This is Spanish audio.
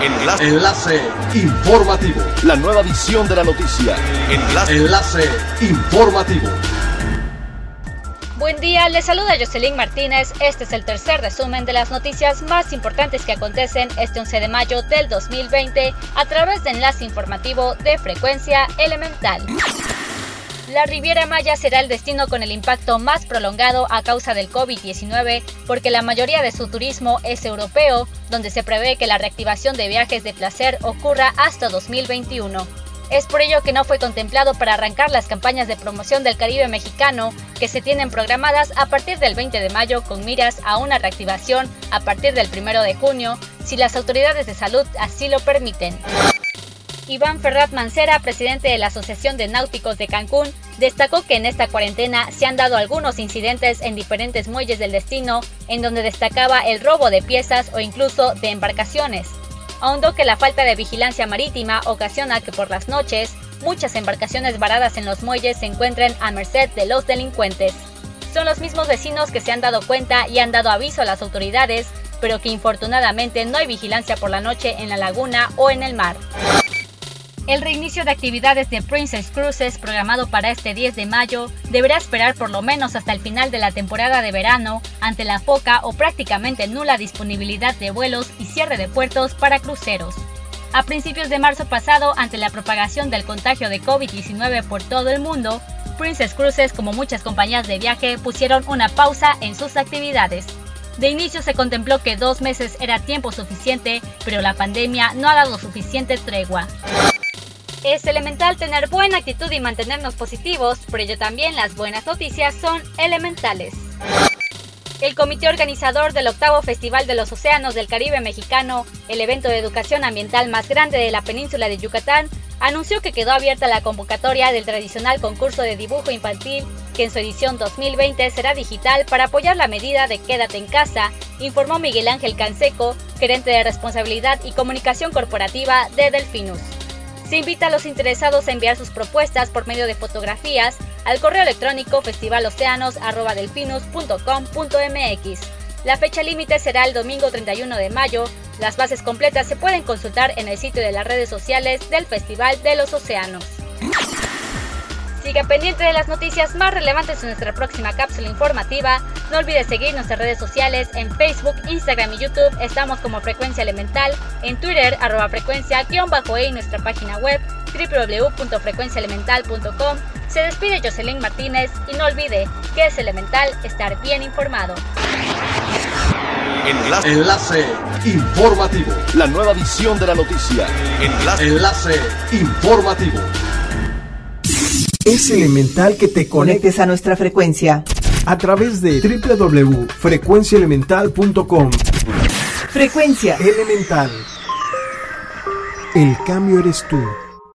Enlace Informativo. La nueva edición de la noticia. Enlace Informativo. Buen día, les saluda Jocelyn Martínez. Este es el tercer resumen de las noticias más importantes que acontecen este 11 de mayo del 2020 a través de Enlace Informativo de Frecuencia Elemental. La Riviera Maya será el destino con el impacto más prolongado a causa del COVID-19, porque la mayoría de su turismo es europeo, donde se prevé que la reactivación de viajes de placer ocurra hasta 2021. Es por ello que no fue contemplado para arrancar las campañas de promoción del Caribe mexicano, que se tienen programadas a partir del 20 de mayo con miras a una reactivación a partir del 1 de junio, si las autoridades de salud así lo permiten. Iván Ferrat Mancera, presidente de la Asociación de Náuticos de Cancún, destacó que en esta cuarentena se han dado algunos incidentes en diferentes muelles del destino, en donde destacaba el robo de piezas o incluso de embarcaciones. Ahondó que la falta de vigilancia marítima ocasiona que por las noches muchas embarcaciones varadas en los muelles se encuentren a merced de los delincuentes. Son los mismos vecinos que se han dado cuenta y han dado aviso a las autoridades, pero que infortunadamente no hay vigilancia por la noche en la laguna o en el mar. El reinicio de actividades de Princess Cruises, programado para este 10 de mayo, deberá esperar por lo menos hasta el final de la temporada de verano, ante la poca o prácticamente nula disponibilidad de vuelos y cierre de puertos para cruceros. A principios de marzo pasado, ante la propagación del contagio de COVID-19 por todo el mundo, Princess Cruises, como muchas compañías de viaje, pusieron una pausa en sus actividades. De inicio se contempló que 2 meses era tiempo suficiente, pero la pandemia no ha dado suficiente tregua. Es elemental tener buena actitud y mantenernos positivos, por ello también las buenas noticias son elementales. El comité organizador del 8º Festival de los Océanos del Caribe Mexicano, el evento de educación ambiental más grande de la península de Yucatán, anunció que quedó abierta la convocatoria del tradicional concurso de dibujo infantil, que en su edición 2020 será digital para apoyar la medida de Quédate en casa, informó Miguel Ángel Canseco, gerente de responsabilidad y comunicación corporativa de Delfinus. Se invita a los interesados a enviar sus propuestas por medio de fotografías al correo electrónico festivaloceanos@delfinus.com.mx. La fecha límite será el domingo 31 de mayo. Las bases completas se pueden consultar en el sitio de las redes sociales del Festival de los Océanos. Siga pendiente de las noticias más relevantes en nuestra próxima cápsula informativa. No olvides seguir nuestras redes sociales en Facebook, Instagram y YouTube. Estamos como Frecuencia Elemental, en Twitter, @frecuencia_e y nuestra página web www.frecuenciaelemental.com. Se despide Jocelyn Martínez y no olvide que es elemental estar bien informado. Enlace Informativo. La nueva edición de la noticia. Enlace Informativo. Es elemental que te conectes a nuestra frecuencia a través de www.frecuenciaelemental.com. Frecuencia Elemental. El cambio eres tú.